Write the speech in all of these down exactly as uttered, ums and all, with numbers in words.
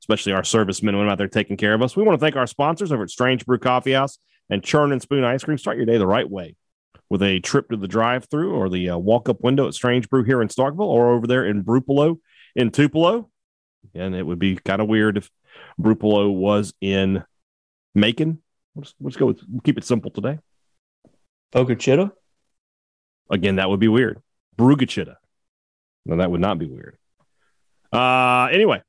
especially our servicemen and women out there taking care of us. We want to thank our sponsors over at Strange Brew Coffeehouse and Churn and Spoon Ice Cream. Start your day the right way with a trip to the drive-thru or the uh, walk-up window at Strange Brew here in Starkville or over there in Brupelo in Tupelo. And it would be kind of weird if Brupelo was in Macon. Let's, let's go with, we'll keep it simple today. Ocachita? Again, that would be weird. Brugachita. No, that would not be weird. Uh, anyway,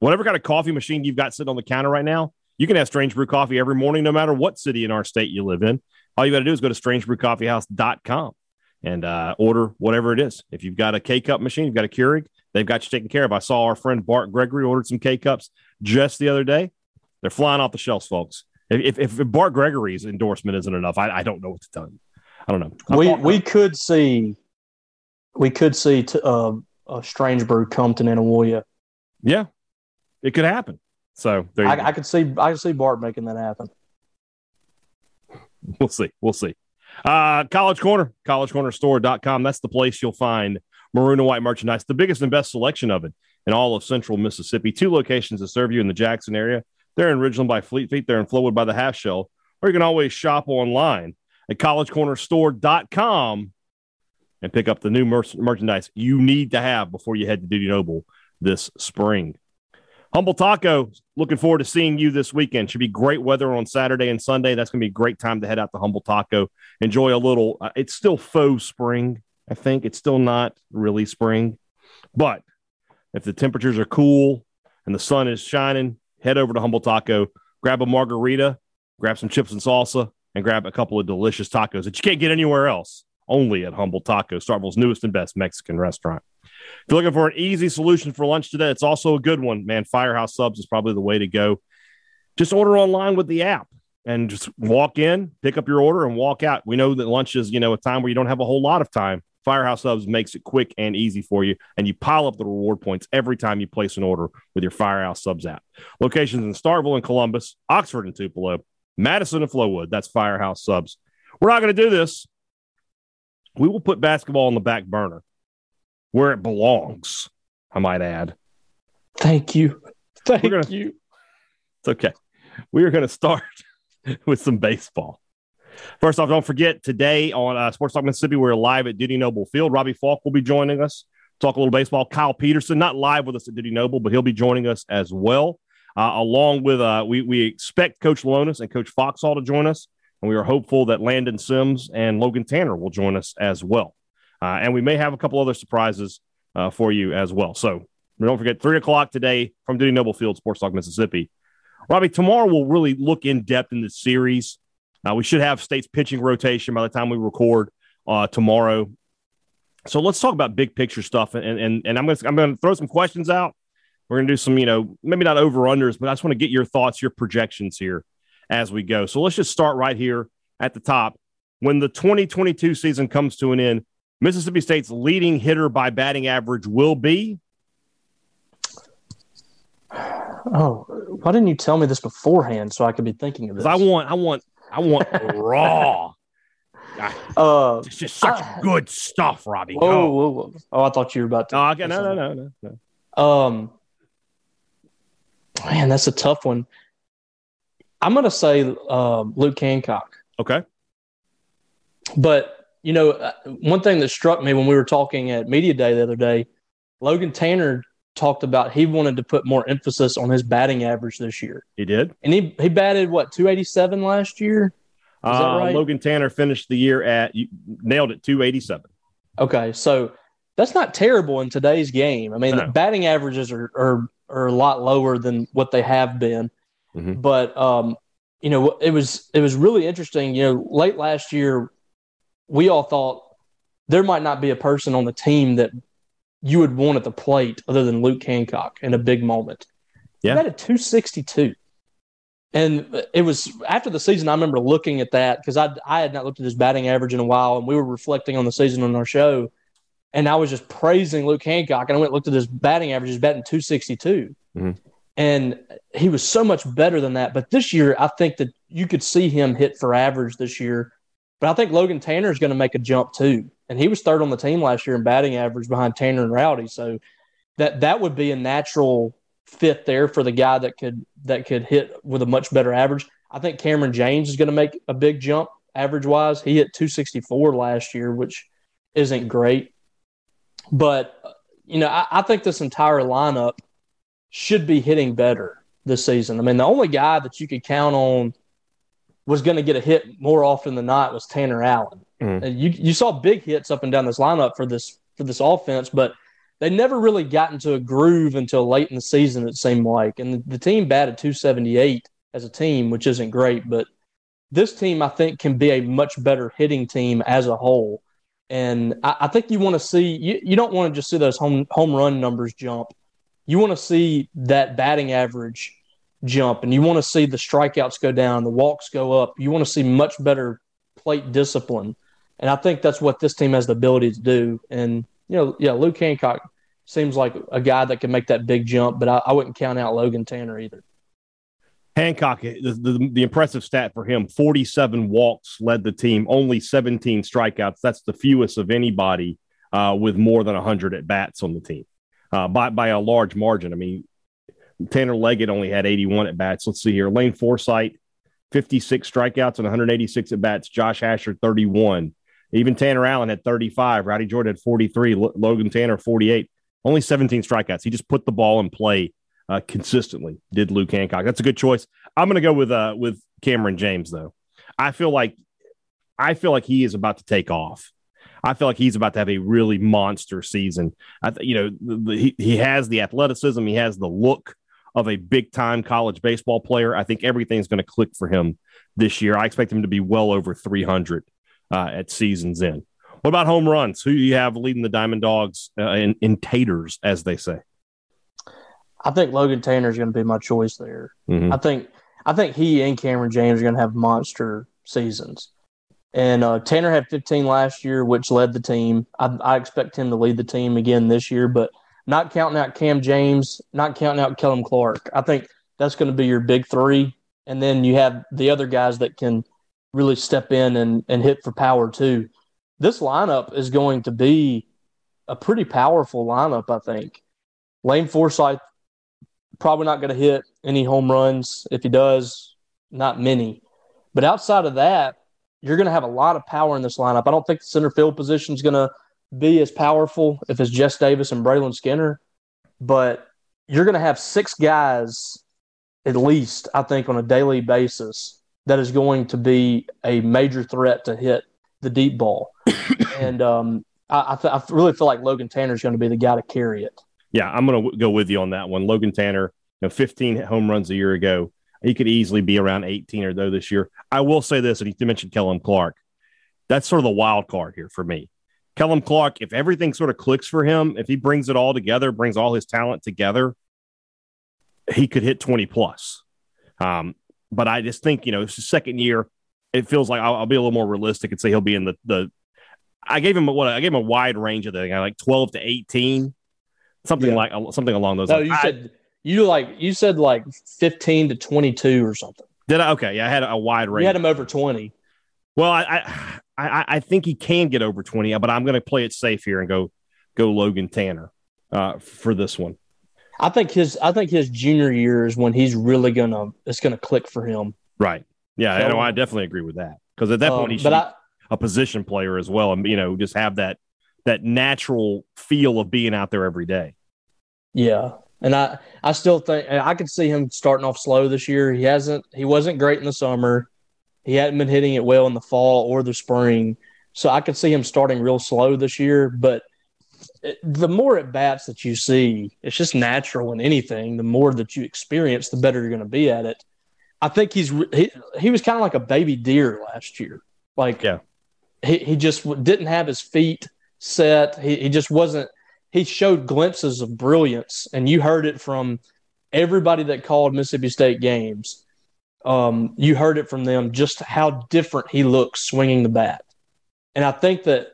whatever kind of coffee machine you've got sitting on the counter right now, you can have Strange Brew Coffee every morning, no matter what city in our state you live in. All you got to do is go to strange brew coffeehouse dot com and uh, order whatever it is. If you've got a K-Cup machine, you've got a Keurig, they've got you taken care of. I saw our friend Bart Gregory ordered some K-Cups just the other day. They're flying off the shelves, folks. If, if, if Bart Gregory's endorsement isn't enough, I, I don't know what to tell you. I don't know. We we could see, we could see t- uh, a Strange Brew come to Nanawoya. Yeah, it could happen. So there you I, go. I could see, I could see Bart making that happen. We'll see. We'll see. Uh, College Corner, college corner store dot com. That's the place you'll find maroon and white merchandise, the biggest and best selection of it in all of central Mississippi. Two locations to serve you in the Jackson area. They're in Ridgeland by Fleet Feet. They're in Flowood by the Half Shell. Or you can always shop online at college corner store dot com and pick up the new mer- merchandise you need to have before you head to Diddy Noble this spring. Humble Taco, looking forward to seeing you this weekend. Should be great weather on Saturday and Sunday. That's going to be a great time to head out to Humble Taco. Enjoy a little, uh, it's still faux spring, I think. It's still not really spring. But if the temperatures are cool and the sun is shining, head over to Humble Taco, grab a margarita, grab some chips and salsa, and grab a couple of delicious tacos that you can't get anywhere else, only at Humble Taco, Starkville's newest and best Mexican restaurant. If you're looking for an easy solution for lunch today, it's also a good one. Man, Firehouse Subs is probably the way to go. Just order online with the app and just walk in, pick up your order, and walk out. We know that lunch is, you know, a time where you don't have a whole lot of time. Firehouse Subs makes it quick and easy for you, and you pile up the reward points every time you place an order with your Firehouse Subs app. Locations in Starkville and Columbus, Oxford and Tupelo, Madison and Flowood. That's Firehouse Subs. We're not going to do this. We will put basketball on the back burner where it belongs, I might add. Thank you. Thank gonna, you. It's okay. We are going to start with some baseball. First off, don't forget, today on uh, Sports Talk Mississippi, we're live at Diddy Noble Field. Robbie Falk will be joining us. Talk a little baseball. Kyle Peterson, not live with us at Diddy Noble, but he'll be joining us as well. Uh, along with, uh, we, we expect Coach Lonis and Coach Foxhall to join us, and we are hopeful that Landon Sims and Logan Tanner will join us as well. Uh, and we may have a couple other surprises uh, for you as well. So don't forget, three o'clock today from Diddy Noble Field, Sports Talk Mississippi. Robbie, tomorrow we'll really look in-depth in this series. Uh, we should have State's pitching rotation by the time we record uh, tomorrow. So let's talk about big-picture stuff, and, and, and I'm going to I'm going to throw some questions out. We're going to do some, you know, maybe not over-unders, but I just want to get your thoughts, your projections here as we go. So let's just start right here at the top. When the twenty twenty-two season comes to an end, Mississippi State's leading hitter by batting average will be? Oh, why didn't you tell me this beforehand so I could be thinking of this? I want, I want, I want raw. Uh, it's just such I, good stuff, Robbie. Whoa, oh. whoa, whoa. Oh, I thought you were about to. Oh, okay. No, no, no, no, no, no. Um, Man, that's a tough one. I'm going to say uh, Luke Hancock. Okay. But, you know, one thing that struck me when we were talking at Media Day the other day, Logan Tanner talked about he wanted to put more emphasis on his batting average this year. He did? And he, he batted, what, two eighty-seven last year? Is uh, that right? Logan Tanner finished the year at – nailed it, two eighty-seven. Okay, so – that's not terrible in today's game. I mean, no. the batting averages are, are are a lot lower than what they have been. Mm-hmm. But um, you know, it was it was really interesting. You know, late last year, we all thought there might not be a person on the team that you would want at the plate other than Luke Hancock in a big moment. Yeah, he had a two sixty-two, and it was after the season. I remember looking at that because I I had not looked at his batting average in a while, and we were reflecting on the season on our show. And I was just praising Luke Hancock, and I went and looked at his batting average. He's batting two sixty-two. Mm-hmm. And he was so much better than that. But this year, I think that you could see him hit for average this year. But I think Logan Tanner is going to make a jump too. And he was third on the team last year in batting average behind Tanner and Rowdy. So that that would be a natural fit there for the guy that could that could hit with a much better average. I think Cameron James is going to make a big jump average-wise. He hit two sixty-four last year, which isn't great. But, you know, I, I think this entire lineup should be hitting better this season. I mean, the only guy that you could count on was going to get a hit more often than not was Tanner Allen. Mm-hmm. And you you saw big hits up and down this lineup for this for this offense, but they never really got into a groove until late in the season, it seemed like. And the, the team batted two seventy-eight as a team, which isn't great. But this team, I think, can be a much better hitting team as a whole. And I, I think you want to see you, – you don't want to just see those home home run numbers jump. You want to see that batting average jump, and you want to see the strikeouts go down, the walks go up. You want to see much better plate discipline. And I think that's what this team has the ability to do. And, you know, yeah, Luke Hancock seems like a guy that can make that big jump, but I, I wouldn't count out Logan Tanner either. Hancock, the, the, the impressive stat for him, forty-seven walks led the team, only seventeen strikeouts. That's the fewest of anybody uh, with more than one hundred at-bats on the team uh, by, by a large margin. I mean, Tanner Leggett only had eighty-one at-bats. Let's see here. Lane Forsythe, fifty-six strikeouts and one hundred eighty-six at-bats. Josh Asher, thirty-one. Even Tanner Allen had thirty-five. Rowdy Jordan had forty-three. L- Logan Tanner, forty-eight. Only seventeen strikeouts. He just put the ball in play. Uh, consistently did Luke Hancock. That's a good choice. I'm going to go with uh, with Cameron James, though. I feel like I feel like he is about to take off. I feel like he's about to have a really monster season. I th- you know, the, the, he, he has the athleticism. He has the look of a big-time college baseball player. I think everything's going to click for him this year. I expect him to be well over three hundred uh, at season's end. What about home runs? Who do you have leading the Diamond Dogs uh, in, in taters, as they say? I think Logan Tanner is going to be my choice there. Mm-hmm. I think I think he and Cameron James are going to have monster seasons. And uh, Tanner had fifteen last year, which led the team. I, I expect him to lead the team again this year, but not counting out Cam James, not counting out Kellum Clark. I think that's going to be your big three. And then you have the other guys that can really step in and, and hit for power too. This lineup is going to be a pretty powerful lineup, I think. Lane Forsythe, probably not going to hit any home runs. If he does, not many. But outside of that, you're going to have a lot of power in this lineup. I don't think the center field position is going to be as powerful if it's Jess Davis and Braylon Skinner. But you're going to have six guys, at least, I think, on a daily basis that is going to be a major threat to hit the deep ball. and um, I, I, th- I really feel like Logan Tanner is going to be the guy to carry it. Yeah, I'm going to w- go with you on that one. Logan Tanner, you know, fifteen home runs a year ago. He could easily be around eighteen or so this year. I will say this, and you mentioned Kellum Clark. That's sort of the wild card here for me. Kellum Clark, if everything sort of clicks for him, if he brings it all together, brings all his talent together, he could hit twenty plus. Um, but I just think, you know, it's his second year. It feels like I'll, I'll be a little more realistic and say he'll be in the the. I gave him what I gave him a wide range of the thing, like twelve to eighteen. Something yeah. like something along those no, lines. You said I, you like you said like fifteen to twenty two or something. Did I? Okay, yeah, I had a wide range. You had him over twenty. Well, I I, I think he can get over twenty, but I'm going to play it safe here and go go Logan Tanner uh, for this one. I think his I think his junior year is when he's really gonna it's gonna click for him. Right. Yeah. So, I know. I definitely agree with that because at that um, point he should be I, a position player as well, and you know just have that. that natural feel of being out there every day. Yeah. And I, I still think I could see him starting off slow this year. He hasn't, he wasn't great in the summer. He hadn't been hitting it well in the fall or the spring. So I could see him starting real slow this year, but it, the more at bats that you see, it's just natural in anything. The more that you experience, the better you're going to be at it. I think he's he, he was kind of like a baby deer last year. Like yeah. he, he just w- didn't have his feet set. He, he just wasn't – he showed glimpses of brilliance, and you heard it from everybody that called Mississippi State games. Um, you heard it from them just how different he looks swinging the bat. And I think that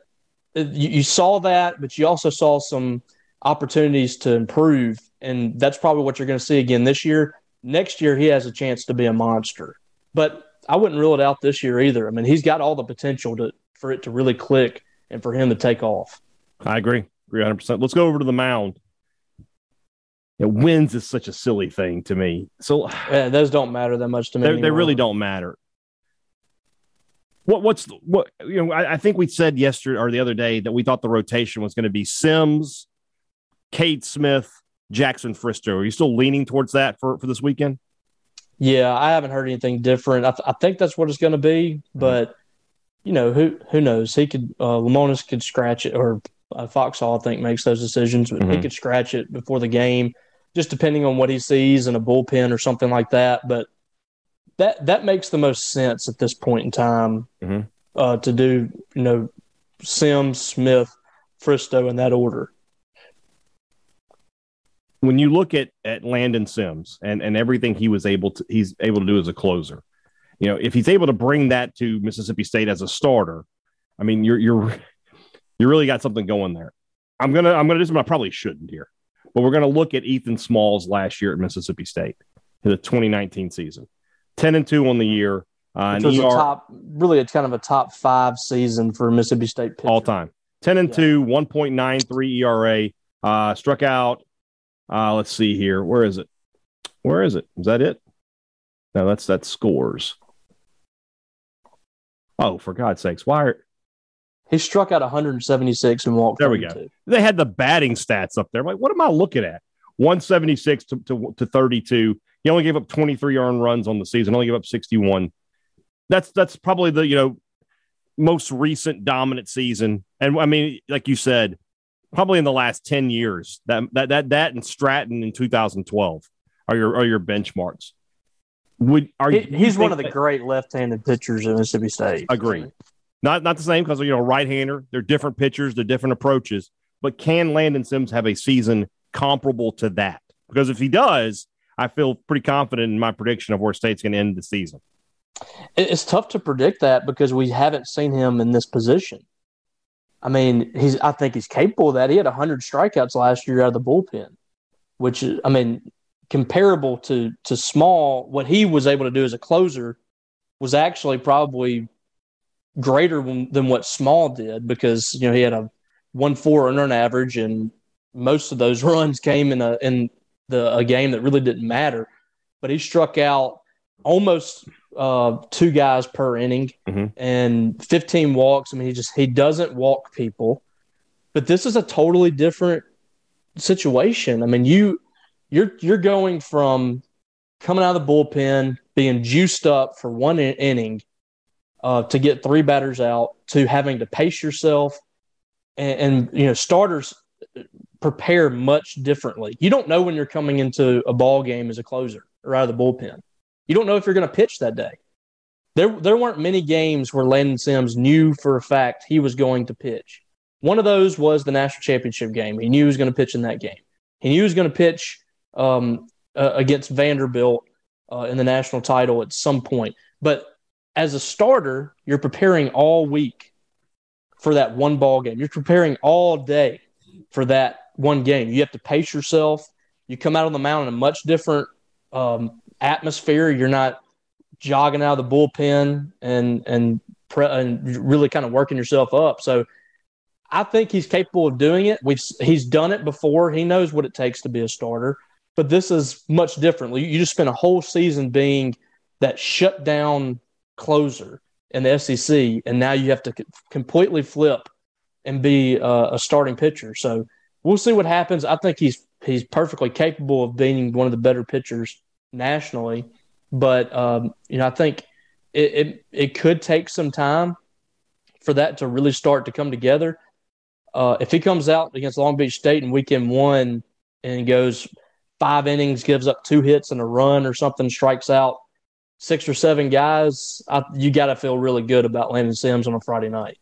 you, you saw that, but you also saw some opportunities to improve, and that's probably what you're going to see again this year. Next year, he has a chance to be a monster. But I wouldn't rule it out this year either. I mean, he's got all the potential to for it to really click and for him to take off. I agree. Agree one hundred percent. Let's go over to the mound. You know, wins is such a silly thing to me. So yeah, those don't matter that much to me. They really don't matter. What what's what you know? I, I think we said yesterday or the other day that we thought the rotation was going to be Sims, Cade Smith, Jackson Fristo. Are you still leaning towards that for, for this weekend? Yeah, I haven't heard anything different. I, th- I think that's what it's going to be, but you know, who who knows? He could uh, Lamonis could scratch it, or uh, Foxhall I think makes those decisions, but mm-hmm. he could scratch it before the game, just depending on what he sees in a bullpen or something like that. But that that makes the most sense at this point in time mm-hmm. uh, to do. You know, Sims, Smith, Fristo in that order. When you look at, at Landon Sims and, and everything he was able to he's able to do as a closer, you know, if he's able to bring that to Mississippi State as a starter, I mean, you're you're you really got something going there. I'm gonna I'm gonna do something I probably shouldn't here, but we're gonna look at Ethan Smalls last year at Mississippi State, the twenty nineteen season, ten and two on the year. Uh, Which was an E R, a top, really, it's kind of a top five season for Mississippi State pitcher. All time, ten and yeah. two, one point nine three E R A, uh, struck out. Uh, let's see here. Where is it? Where is it? Is that it? No, that's that scores. Oh, for God's sakes. Why are... He struck out one hundred seventy-six and walked. There we go. They had the batting stats up there. I'm like, what am I looking at? one seventy-six to, to, to thirty-two. He only gave up twenty-three earned runs on the season. Only gave up sixty-one. That's that's probably the, you know, most recent dominant season. And I mean, like you said, probably in the last ten years, that that that that and Stratton in two thousand twelve are your are your benchmarks. Would are he, you he's one of the that, great left-handed pitchers in Mississippi State? Agree. Not not the same because, you know, right-hander. They're different pitchers, they're different approaches. But can Landon Sims have a season comparable to that? Because if he does, I feel pretty confident in my prediction of where State's going to end the season. It's tough to predict that because we haven't seen him in this position. I mean, he's. I think he's capable of that. He had one hundred strikeouts last year out of the bullpen, which is, I mean, comparable to to Small. What he was able to do as a closer was actually probably greater than, than what Small did because, you know, he had a one four earned average, and most of those runs came in a in the a game that really didn't matter. But he struck out almost uh, two guys per inning mm-hmm. and fifteen walks. I mean, he just, he doesn't walk people, but this is a totally different situation. I mean, you, you're, you're going from coming out of the bullpen, being juiced up for one in- inning uh, to get three batters out to having to pace yourself and, and, you know, starters prepare much differently. You don't know when you're coming into a ball game as a closer or out of the bullpen. You don't know if you're going to pitch that day. There there weren't many games where Landon Sims knew for a fact he was going to pitch. One of those was the national championship game. He knew he was going to pitch in that game. He knew he was going to pitch um, uh, against Vanderbilt uh, in the national title at some point. But as a starter, you're preparing all week for that one ball game. You're preparing all day for that one game. You have to pace yourself. You come out on the mound in a much different um atmosphere. You're not jogging out of the bullpen and and pre- and really kind of working yourself up. So I think he's capable of doing it. We've he's done it before. He knows what it takes to be a starter. But this is much different. You just spent a whole season being that shutdown closer in the S E C, and now you have to completely flip and be a, a starting pitcher. So we'll see what happens. I think he's he's perfectly capable of being one of the better pitchers nationally, but um, you know, I think it, it it could take some time for that to really start to come together. Uh, if he comes out against Long Beach State in weekend one and goes five innings, gives up two hits and a run or something, strikes out six or seven guys, I, you got to feel really good about Landon Sims on a Friday night.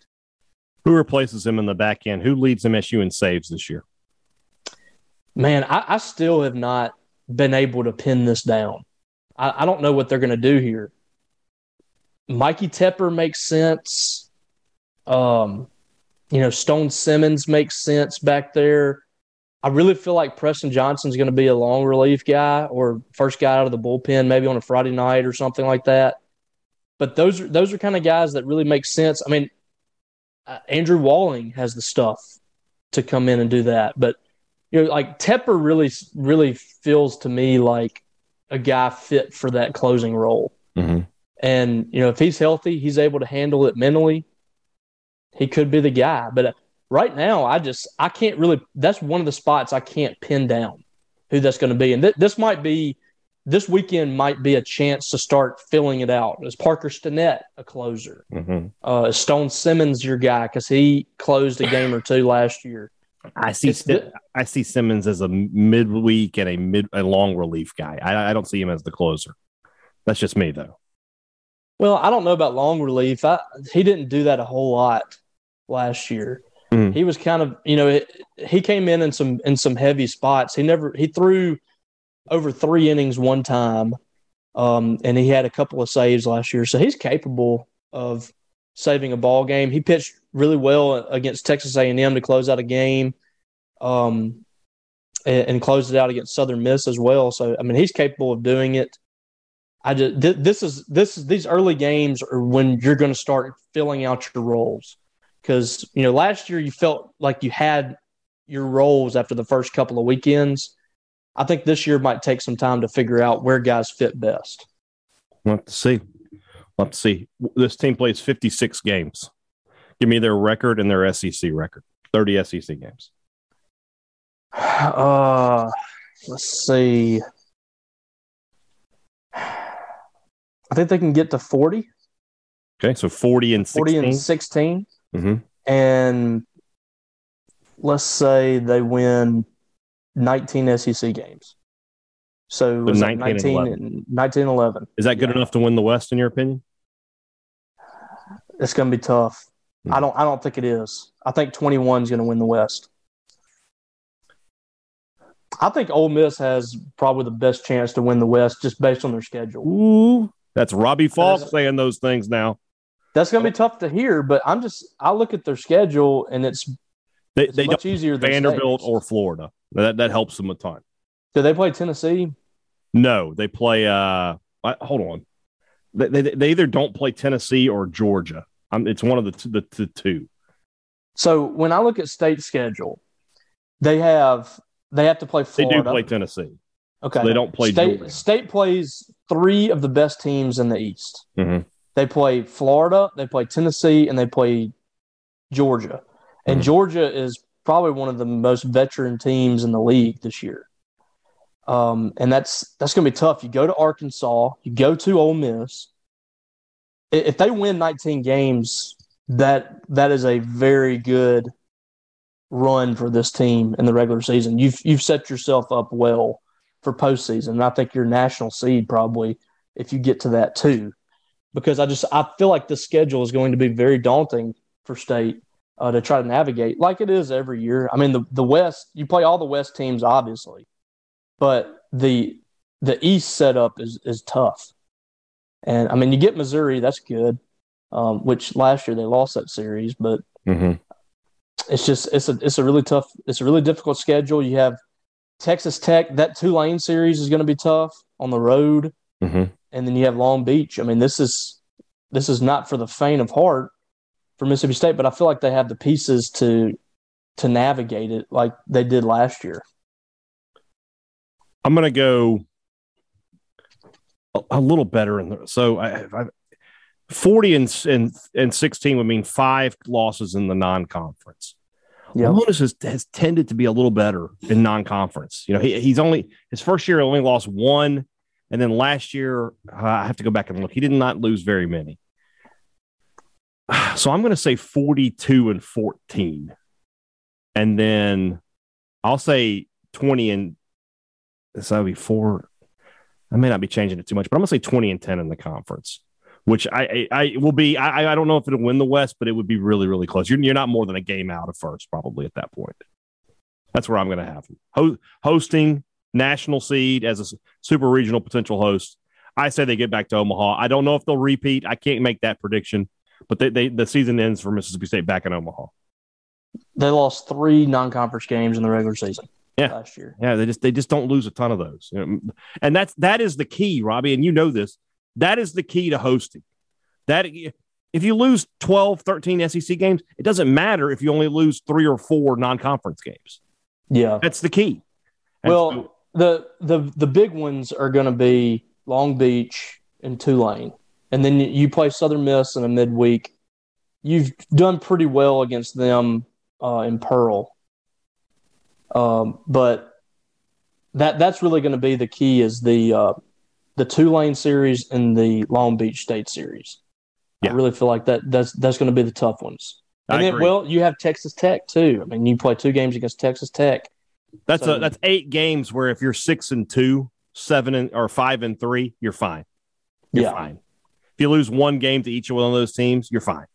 Who replaces him in the back end? Who leads M S U in saves this year? Man, I, I still have not been able to pin this down. I, I don't know what they're going to do here. Mikey Tepper makes sense. Um, you know, Stone Simmons makes sense back there. I really feel like Preston Johnson's going to be a long relief guy or first guy out of the bullpen, maybe on a Friday night or something like that. But those are, those are kind of guys that really make sense. I mean, uh, Andrew Walling has the stuff to come in and do that. But, you know, like Tepper really, really feels to me like a guy fit for that closing role. Mm-hmm. And, you know, if he's healthy, he's able to handle it mentally. He could be the guy. But right now, I just – I can't really – that's one of the spots I can't pin down who that's going to be. And th- this might be – this weekend might be a chance to start filling it out. Is Parker Stinnett a closer? Mm-hmm. Uh, is Stone Simmons your guy? Because he closed a game or two last year. I see St- I see Simmons as a midweek and a mid a long relief guy. I, I don't see him as the closer. That's just me, though. Well, I don't know about long relief. I, he didn't do that a whole lot last year. Mm. He was kind of, you know, it, he came in in some in some heavy spots. He never he threw over three innings one time, um, and he had a couple of saves last year. So he's capable of saving a ball game. He pitched really well against Texas A and M to close out a game, um, and, and closed it out against Southern Miss as well. So I mean, he's capable of doing it. I just th- this is this is these early games are when you're going to start filling out your roles, because you know last year you felt like you had your roles after the first couple of weekends. I think this year might take some time to figure out where guys fit best. We'll have to see. We'll have to see. This team plays fifty-six games. Give me their record and their S E C record. thirty S E C games. Uh, let's see. I think they can get to forty. Okay, so forty and sixteen. forty and sixteen. Mm-hmm. And let's say they win nineteen S E C games. So, so nineteen and eleven. Is that good yeah. enough to win the West, in your opinion? It's going to be tough. Mm-hmm. I don't I don't think it is. I think twenty-one is going to win the West. I think Ole Miss has probably the best chance to win the West just based on their schedule. Ooh. That's Robbie Falk saying those things now. That's going to be tough to hear, but I'm just – I look at their schedule, and it's, they, it's they much easier than Vanderbilt States. Or Florida. That that helps them a ton. Do they play Tennessee? No, they play uh, – hold on. They, they they either don't play Tennessee or Georgia. Um, it's one of the two, the, the two. So when I look at state schedule, they have they have to play Florida. They do play Tennessee. Okay. So they don't play State, Georgia. State plays three of the best teams in the East. Mm-hmm. They play Florida, they play Tennessee, and they play Georgia. And mm-hmm. Georgia is probably one of the most veteran teams in the league this year. Um, and that's that's going to be tough. You go to Arkansas, you go to Ole Miss. If they win nineteen games, that that is a very good run for this team in the regular season. You've you've set yourself up well for postseason, and I think your national seed probably if you get to that too, because I just I feel like the schedule is going to be very daunting for State uh, to try to navigate, like it is every year. I mean, the the West, you play all the West teams obviously, but the the East setup is is tough, and I mean you get Missouri, that's good, um, which last year they lost that series, but mm-hmm. it's just it's a it's a really tough it's a really difficult schedule. You have Texas Tech, that Tulane series is going to be tough on the road, mm-hmm. and then you have Long Beach. I mean, this is this is not for the faint of heart for Mississippi State, but I feel like they have the pieces to to navigate it like they did last year. I'm going to go a, a little better in the so I, I, forty and, and and sixteen would mean five losses in the non-conference. Yep. Lotus has, has tended to be a little better in non-conference. You know, he, he's only his first year only lost one, and then last year uh, I have to go back and look. He did not lose very many. So I'm going to say forty-two and fourteen. And then I'll say twenty and so that'd be four. I may not be changing it too much, but I'm gonna say twenty and ten in the conference, which I I, I will be. I I don't know if it'll win the West, but it would be really really close. You're you're not more than a game out of first probably at that point. That's where I'm gonna have them. Ho- hosting national seed as a super regional potential host. I say they get back to Omaha. I don't know if they'll repeat. I can't make that prediction, but they, they the season ends for Mississippi State back in Omaha. They lost three non-conference games in the regular season. Yeah. Last year. Yeah, they just they just don't lose a ton of those. You know, and that's that is the key, Robbie, and you know this. That is the key to hosting. That if you lose twelve, thirteen S E C games, it doesn't matter if you only lose three or four non-conference games. Yeah. That's the key. And well, so, the the the big ones are going to be Long Beach and Tulane. And then you play Southern Miss in a midweek. You've done pretty well against them uh, in Pearl. Um, but that that's really going to be the key is the uh, the Tulane series and the Long Beach State series. Yeah. I really feel like that that's that's going to be the tough ones. And I then, agree. Well, you have Texas Tech too. I mean, you play two games against Texas Tech. That's so, a, that's eight games where if you're six and two, seven and or five and three, you're fine. You're yeah. fine. If you lose one game to each one of those teams, you're fine.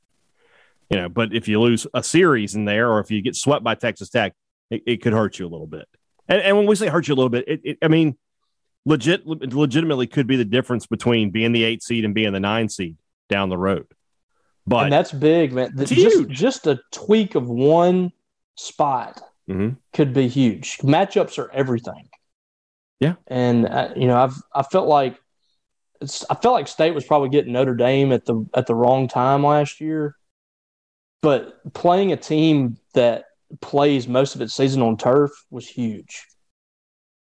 You know, but if you lose a series in there, or if you get swept by Texas Tech, it, it could hurt you a little bit. And, and when we say hurt you a little bit, it, it, I mean, legit, legitimately could be the difference between being the eight seed and being the nine seed down the road. But and that's big, man. The, just, just a tweak of one spot mm-hmm. could be huge. Matchups are everything. Yeah, and uh, you know, I've I felt like it's, I felt like State was probably getting Notre Dame at the at the wrong time last year. But playing a team that plays most of its season on turf was huge.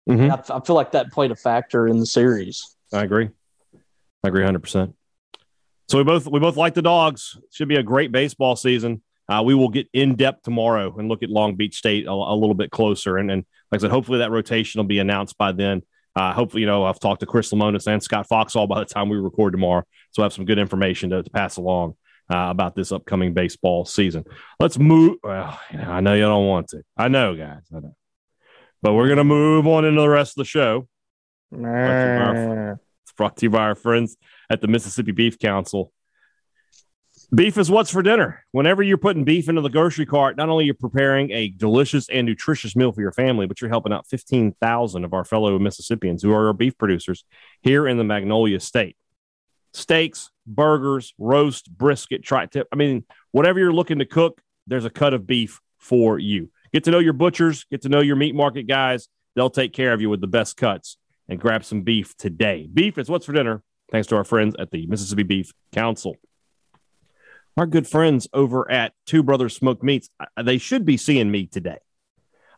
Mm-hmm. I, I feel like that played a factor in the series. I agree. I agree one hundred percent. So we both we both like the Dogs. Should be a great baseball season. Uh, we will get in-depth tomorrow and look at Long Beach State a, a little bit closer. And, and like I said, hopefully that rotation will be announced by then. Uh, hopefully, you know, I've talked to Chris Lamonis and Scott Foxall by the time we record tomorrow. So I have some good information to, to pass along. Uh, about this upcoming baseball season. Let's move. Well, you know, I know you don't want to. I know, guys. I know. But we're going to move on into the rest of the show. Nah. Brought to our, it's brought to you by our friends at the Mississippi Beef Council. Beef is what's for dinner. Whenever you're putting beef into the grocery cart, not only are you preparing a delicious and nutritious meal for your family, but you're helping out fifteen thousand of our fellow Mississippians who are our beef producers here in the Magnolia State. Steaks, burgers, roast, brisket, tri-tip. I mean, whatever you're looking to cook, there's a cut of beef for you. Get to know your butchers. Get to know your meat market guys. They'll take care of you with the best cuts. And grab some beef today. Beef is what's for dinner, thanks to our friends at the Mississippi Beef Council. Our good friends over at Two Brothers Smoked Meats, they should be seeing me today.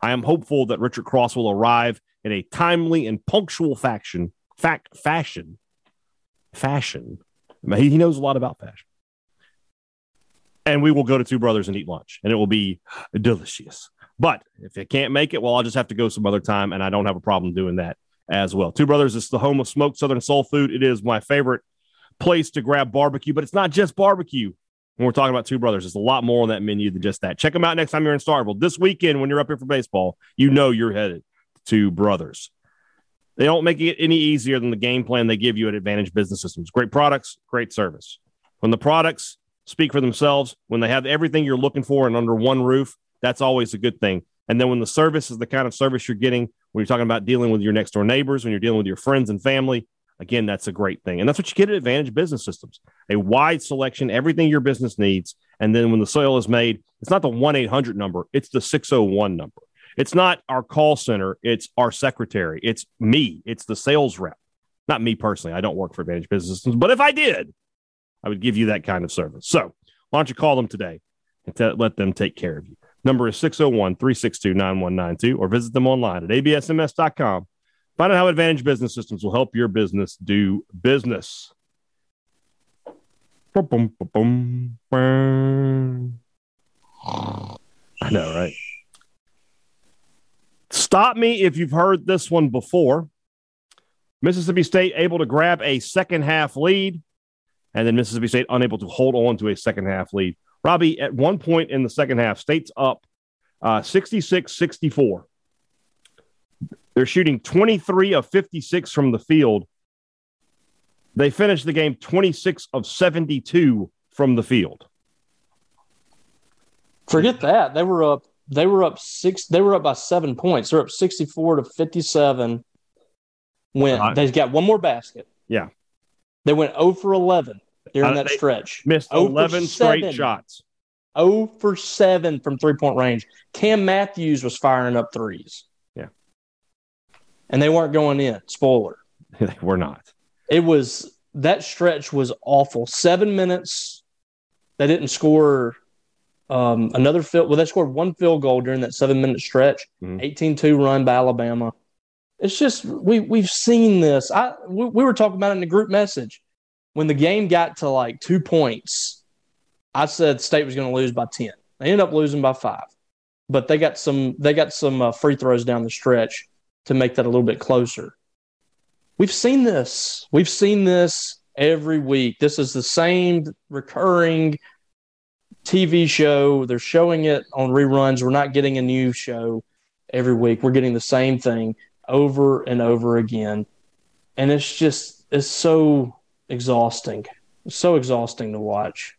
I am hopeful that Richard Cross will arrive in a timely and punctual faction, fact fashion Fashion. He knows a lot about fashion. And we will go to Two Brothers and eat lunch, and it will be delicious. But if I can't make it, well, I'll just have to go some other time, and I don't have a problem doing that as well. Two Brothers is the home of smoked Southern soul food. It is my favorite place to grab barbecue, but it's not just barbecue. When we're talking about Two Brothers, there's a lot more on that menu than just that. Check them out next time you're in Starkville. This weekend, when you're up here for baseball, you know you're headed to Two Brothers. They don't make it any easier than the game plan they give you at Advantage Business Systems. Great products, great service. When the products speak for themselves, when they have everything you're looking for and under one roof, that's always a good thing. And then when the service is the kind of service you're getting, when you're talking about dealing with your next door neighbors, when you're dealing with your friends and family, again, that's a great thing. And that's what you get at Advantage Business Systems. A wide selection, everything your business needs. And then when the sale is made, it's not the one eight hundred number, it's the six oh one number. It's not our call center. It's our secretary. It's me. It's the sales rep. Not me personally. I don't work for Advantage Business Systems, but if I did, I would give you that kind of service. So why don't you call them today and t- let them take care of you. Number is six oh one, three six two, nine one nine two or visit them online at a b s m s dot com. Find out how Advantage Business Systems will help your business do business. I know, right? Stop me if you've heard this one before. Mississippi State able to grab a second-half lead, and then Mississippi State unable to hold on to a second-half lead. Robbie, at one point in the second half, State's up uh, sixty-six sixty-four. They're shooting twenty-three of fifty-six from the field. They finished the game twenty-six of seventy-two from the field. Forget that. They were up they were up six they were up by seven points. They're up sixty-four to fifty-seven when uh, they've got one more basket. Yeah. They went zero for eleven during uh, that stretch. Missed eleven straight shots. zero for seven from three-point range. Cam Matthews was firing up threes. Yeah. And they weren't going in. Spoiler. They were not. It was – that stretch was awful. Seven minutes, they didn't score um, another field – well, they scored one field goal during that seven-minute stretch, mm-hmm. eighteen two run by Alabama. It's just we, – we've seen this. I we, we were talking about it in the group message. When the game got to, like, two points, I said State was going to lose by ten. They ended up losing by five. But they got some, they got some uh, free throws down the stretch to make that a little bit closer. We've seen this. We've seen this every week. This is the same recurring T V show. They're showing it on reruns. We're not getting a new show every week. We're getting the same thing over and over again. And it's just, it's so exhausting. It's so exhausting to watch.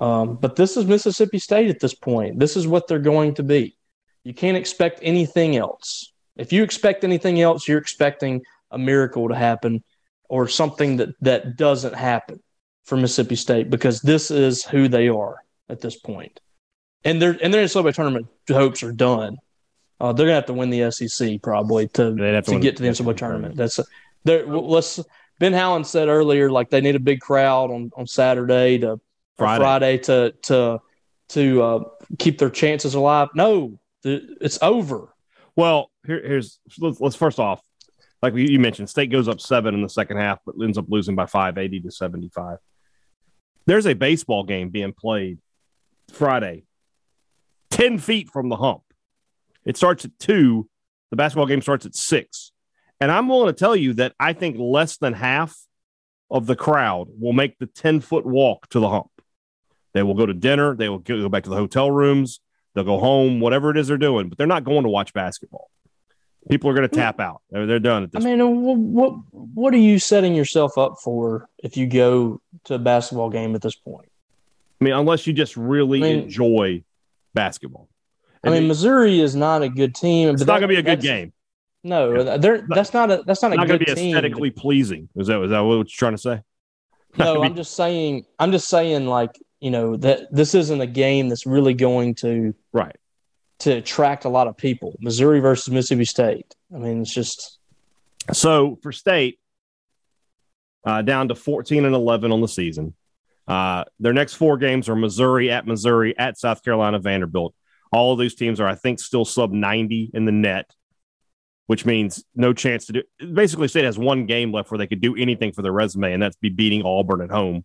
Um, but this is Mississippi State at this point. This is what they're going to be. You can't expect anything else. If you expect anything else, you're expecting a miracle to happen or something that, that doesn't happen for Mississippi State, because this is who they are at this point. And they're, and their N C double A tournament hopes are done. Uh, they're going to have to win the S E C probably to, to, to get to the N C double A tournament. That's a, let's, Ben Howland said earlier, like they need a big crowd on, on Saturday to Friday. Friday to to to uh, keep their chances alive. No, it's over. Well, here, here's let's, let's first off, like you mentioned, State goes up seven in the second half, but ends up losing by five, eighty to seventy-five. There's a baseball game being played Friday, ten feet from the hump. It starts at two. The basketball game starts at six. And I'm willing to tell you that I think less than half of the crowd will make the ten-foot walk to the hump. They will go to dinner. They will go back to the hotel rooms. They'll go home, whatever it is they're doing, but they're not going to watch basketball. People are going to tap out. They're, they're done at this I mean, point. what what are you setting yourself up for if you go to a basketball game at this point? I mean, unless you just really I mean, enjoy basketball. And I mean, Missouri is not a good team. It's but not going to be a good game. No, yeah. they're, that's not a that's not, not a good team. Not going to be aesthetically team. pleasing. Is that is that what you're trying to say? No, I'm be- just saying. I'm just saying, like, you know, that this isn't a game that's really going to right. to attract a lot of people. Missouri versus Mississippi State. I mean, it's just... So, for State, uh, down to fourteen and eleven on the season. Uh, their next four games are Missouri, at Missouri, at South Carolina, Vanderbilt. All of these teams are, I think, still sub ninety in the net, which means no chance to do... Basically, State has one game left where they could do anything for their resume, and that's be beating Auburn at home,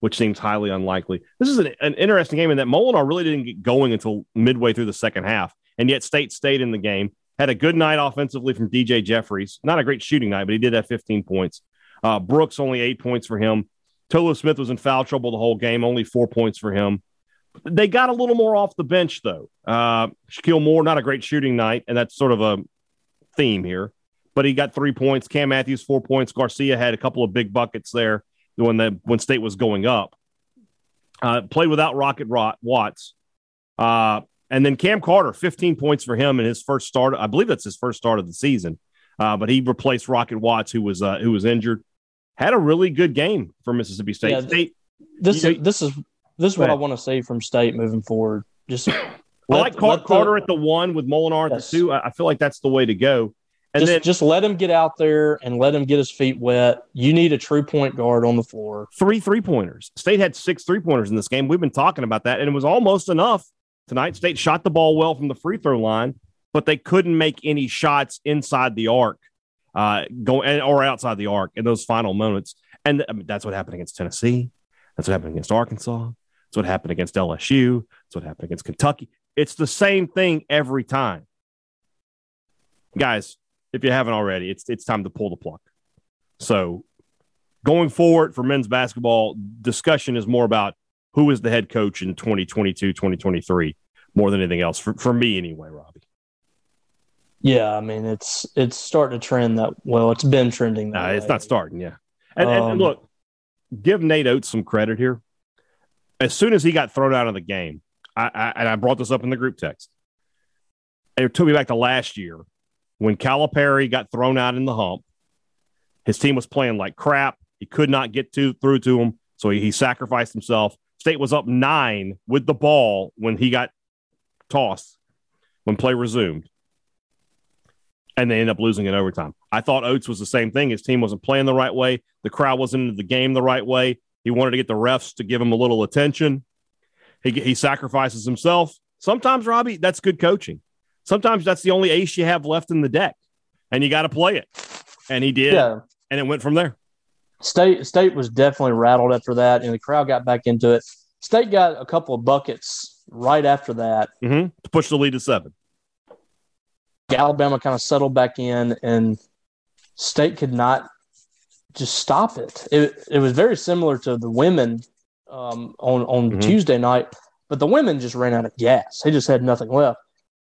which seems highly unlikely. This is an, an interesting game in that Molinar really didn't get going until midway through the second half, and yet State stayed in the game, had a good night offensively from D J Jeffries. Not a great shooting night, but he did have fifteen points. Uh, Brooks, only eight points for him. Tolo Smith was in foul trouble the whole game, only four points for him. They got a little more off the bench, though. Uh, Shaquille Moore, not a great shooting night, and that's sort of a theme here, but he got three points. Cam Matthews, four points. Garcia had a couple of big buckets there when the when State was going up. Uh, played without Rocket Rot, Watts. Uh, and then Cam Carter, fifteen points for him in his first start. I believe that's his first start of the season. Uh, but he replaced Rocket Watts, who was uh, who was injured. Had a really good game for Mississippi State. Yeah, State this, you know, this is this is what ahead. I want to see from State moving forward. Just I like the, Carter, Carter the, at the one with Molinar yes. at the two. I, I feel like that's the way to go. And just, then, just let him get out there and let him get his feet wet. You need a true point guard on the floor. Three three-pointers. State had six three-pointers in this game. We've been talking about that, and it was almost enough tonight. State shot the ball well from the free throw line, but they couldn't make any shots inside the arc uh, go, or outside the arc in those final moments. And I mean, that's what happened against Tennessee. That's what happened against Arkansas. That's what happened against L S U. That's what happened against Kentucky. It's the same thing every time. Guys, if you haven't already, it's it's time to pull the plug. So going forward for men's basketball, discussion is more about who is the head coach in twenty twenty-two, twenty twenty-three more than anything else for, for me anyway, Robbie. Yeah, I mean, it's it's starting to trend that – well, it's been trending that nah, way. It's not starting, yeah. And, um, and look, give Nate Oates some credit here. As soon as he got thrown out of the game, I, I and I brought this up in the group text, it took me back to last year when Calipari got thrown out in the hump. His team was playing like crap. He could not get to, through to him, so he, he sacrificed himself. State was up nine with the ball when he got tossed when play resumed. And they ended up losing in overtime. I thought Oates was the same thing. His team wasn't playing the right way. The crowd wasn't into the game the right way. He wanted to get the refs to give him a little attention. He, he sacrifices himself. Sometimes, Robbie, that's good coaching. Sometimes that's the only ace you have left in the deck, and you got to play it. And he did, yeah. And it went from there. State State was definitely rattled after that, and the crowd got back into it. State got a couple of buckets right after that. Mm-hmm. To push the lead to seven. Alabama kind of settled back in, and State could not just stop it. It, it was very similar to the women um, on, on mm-hmm. Tuesday night, but the women just ran out of gas. They just had nothing left.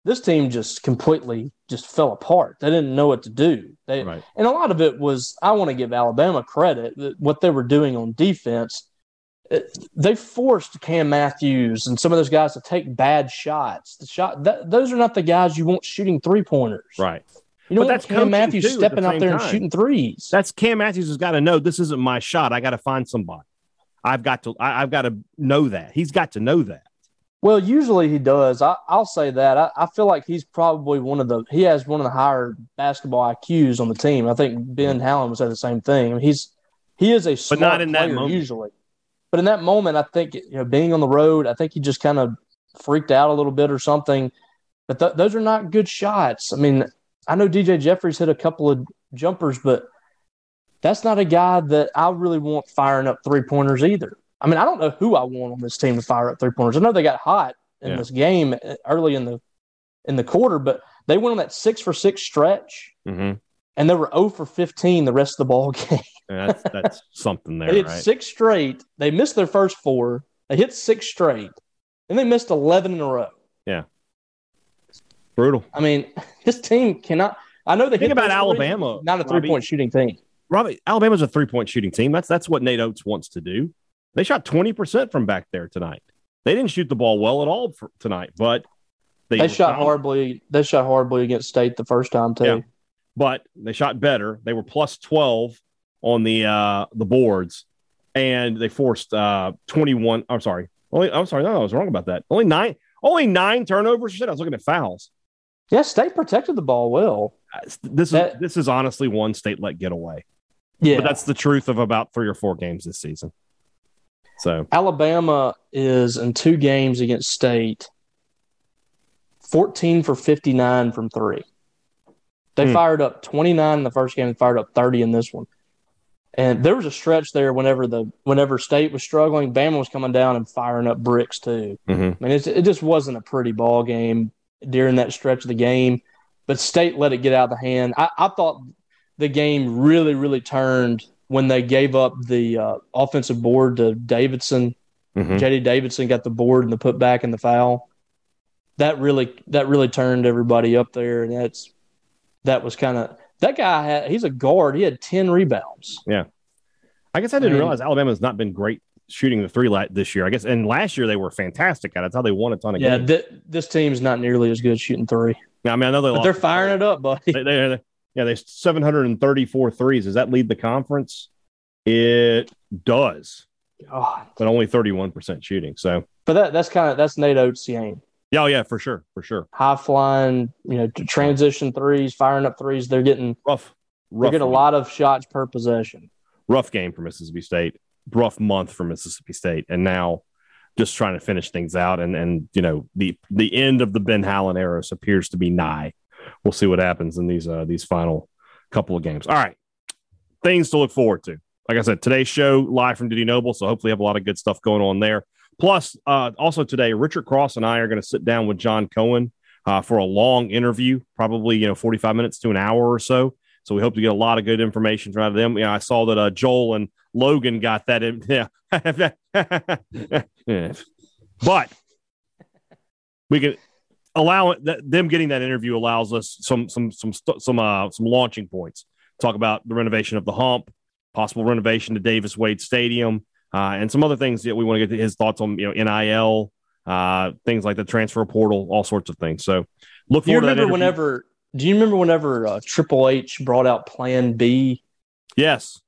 This team just completely just fell apart. They didn't know what to do. They, right. And a lot of it was, I want to give Alabama credit, what they were doing on defense. It, they forced Cam Matthews and some of those guys to take bad shots. The shot that, those are not the guys you want shooting three pointers, right? You know, but that's Cam Matthews stepping out there and shooting threes. That's Cam Matthews has got to know this isn't my shot. I got to find somebody. I've got to. I, I've got to know that. He's got to know that. Well, usually he does. I, I'll say that. I, I feel like he's probably one of the. He has one of the higher basketball I Qs on the team. I think Ben Hallam said the same thing. I mean, he's he is a smart but not in player that moment. Usually. But in that moment, I think, you know, being on the road, I think he just kind of freaked out a little bit or something. But th- those are not good shots. I mean, I know D J Jeffries hit a couple of jumpers, but that's not a guy that I really want firing up three-pointers either. I mean, I don't know who I want on this team to fire up three-pointers. I know they got hot in yeah. this game early in the in the quarter, but they went on that six for six stretch, mm-hmm. and they were zero for fifteen the rest of the ball game. Yeah, that's, that's something there, they hit right? six straight. They missed their first four. They hit six straight. Then they missed eleven in a row. Yeah. Brutal. I mean, this team cannot – I know they – Think about Alabama. Not a three-point shooting team. Robbie, Alabama's a three-point shooting team. That's that's what Nate Oates wants to do. They shot twenty percent from back there tonight. They didn't shoot the ball well at all for tonight, but they, they shot horribly. They shot horribly against State the first time, too. Yeah. But they shot better. They were plus twelve on the uh, the boards, and they forced uh, twenty-one. I'm sorry. Only, I'm sorry. No, I was wrong about that. Only nine. Only nine turnovers. Shit, I was looking at fouls. Yeah, State protected the ball well. This is that, this is honestly one State let get away. Yeah, but that's the truth of about three or four games this season. So Alabama is in two games against State, fourteen for fifty-nine from three. They mm. fired up twenty-nine in the first game and fired up thirty in this one. And there was a stretch there whenever the whenever State was struggling, Bama was coming down and firing up bricks too. Mm-hmm. I mean, it's, it just wasn't a pretty ball game during that stretch of the game, but State let it get out of the hand. I, I thought the game really, really turned when they gave up the uh, offensive board to Davidson. Mm-hmm. J D Davidson got the board and the putback and the foul. That really that really turned everybody up there, and that's that was kind of – That guy, had, he's a guard. He had ten rebounds. Yeah. I guess I didn't I mean, realize Alabama's not been great shooting the three this year, I guess. And last year they were fantastic at it. That's how they won a ton of yeah, games. Yeah, th- this team's not nearly as good shooting three. Now, I mean, I know they but they're firing it up, buddy. They, they, they, yeah, they seven hundred thirty-four threes. Does that lead the conference? It does. God. But only thirty-one percent shooting. So, But that, that's kind of – that's Nate Oates' game. Yeah, oh, yeah, for sure, for sure. High flying, you know, transition threes, firing up threes. They're getting rough. Rough they get a lot of shots per possession. Rough game for Mississippi State. Rough month for Mississippi State, and now just trying to finish things out. And and you know, the the end of the Ben Hallen era appears to be nigh. We'll see what happens in these uh, these final couple of games. All right, things to look forward to. Like I said, today's show live from Diddy Noble, so hopefully have a lot of good stuff going on there. Plus, uh, also today, Richard Cross and I are going to sit down with John Cohen uh, for a long interview, probably, you know, forty-five minutes to an hour or so. So we hope to get a lot of good information from out of them. You know, I saw that uh, Joel and Logan got that in. Yeah. But we can allow it, that, them getting that interview allows us some some some some uh, some launching points. Talk about the renovation of the Hump, possible renovation to Davis Wade Stadium, uh, and some other things that we want to get his thoughts on. You know, N I L, uh, things like the transfer portal, all sorts of things. So look forward to that interview. Whenever, do you remember whenever uh, Triple H brought out Plan B? Yes,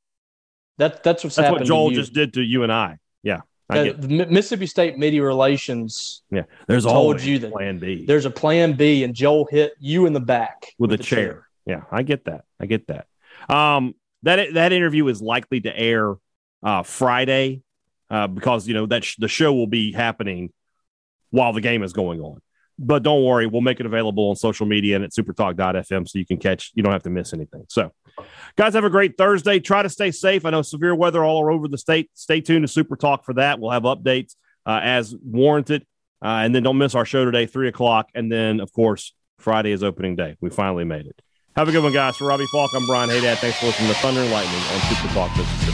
that that's what's that's happened. That's what Joel just did to you and I. Yeah. The, the Mississippi State Media Relations yeah, there's told you that Plan B. There's a Plan B, and Joel hit you in the back with, with a chair. chair. Yeah, I get that. I get that. Um, that that interview is likely to air uh, Friday uh, because you know that sh- the show will be happening while the game is going on. But don't worry, we'll make it available on social media and at supertalk dot f m so you can catch. You don't have to miss anything. So, guys, have a great Thursday. Try to stay safe. I know severe weather all over the state. Stay tuned to SuperTalk for that. We'll have updates uh, as warranted. Uh, and then don't miss our show today, three o'clock. And then, of course, Friday is opening day. We finally made it. Have a good one, guys. For Robbie Falk, I'm Brian Hadad. Thanks for listening to Thunder and Lightning on SuperTalk Mississippi.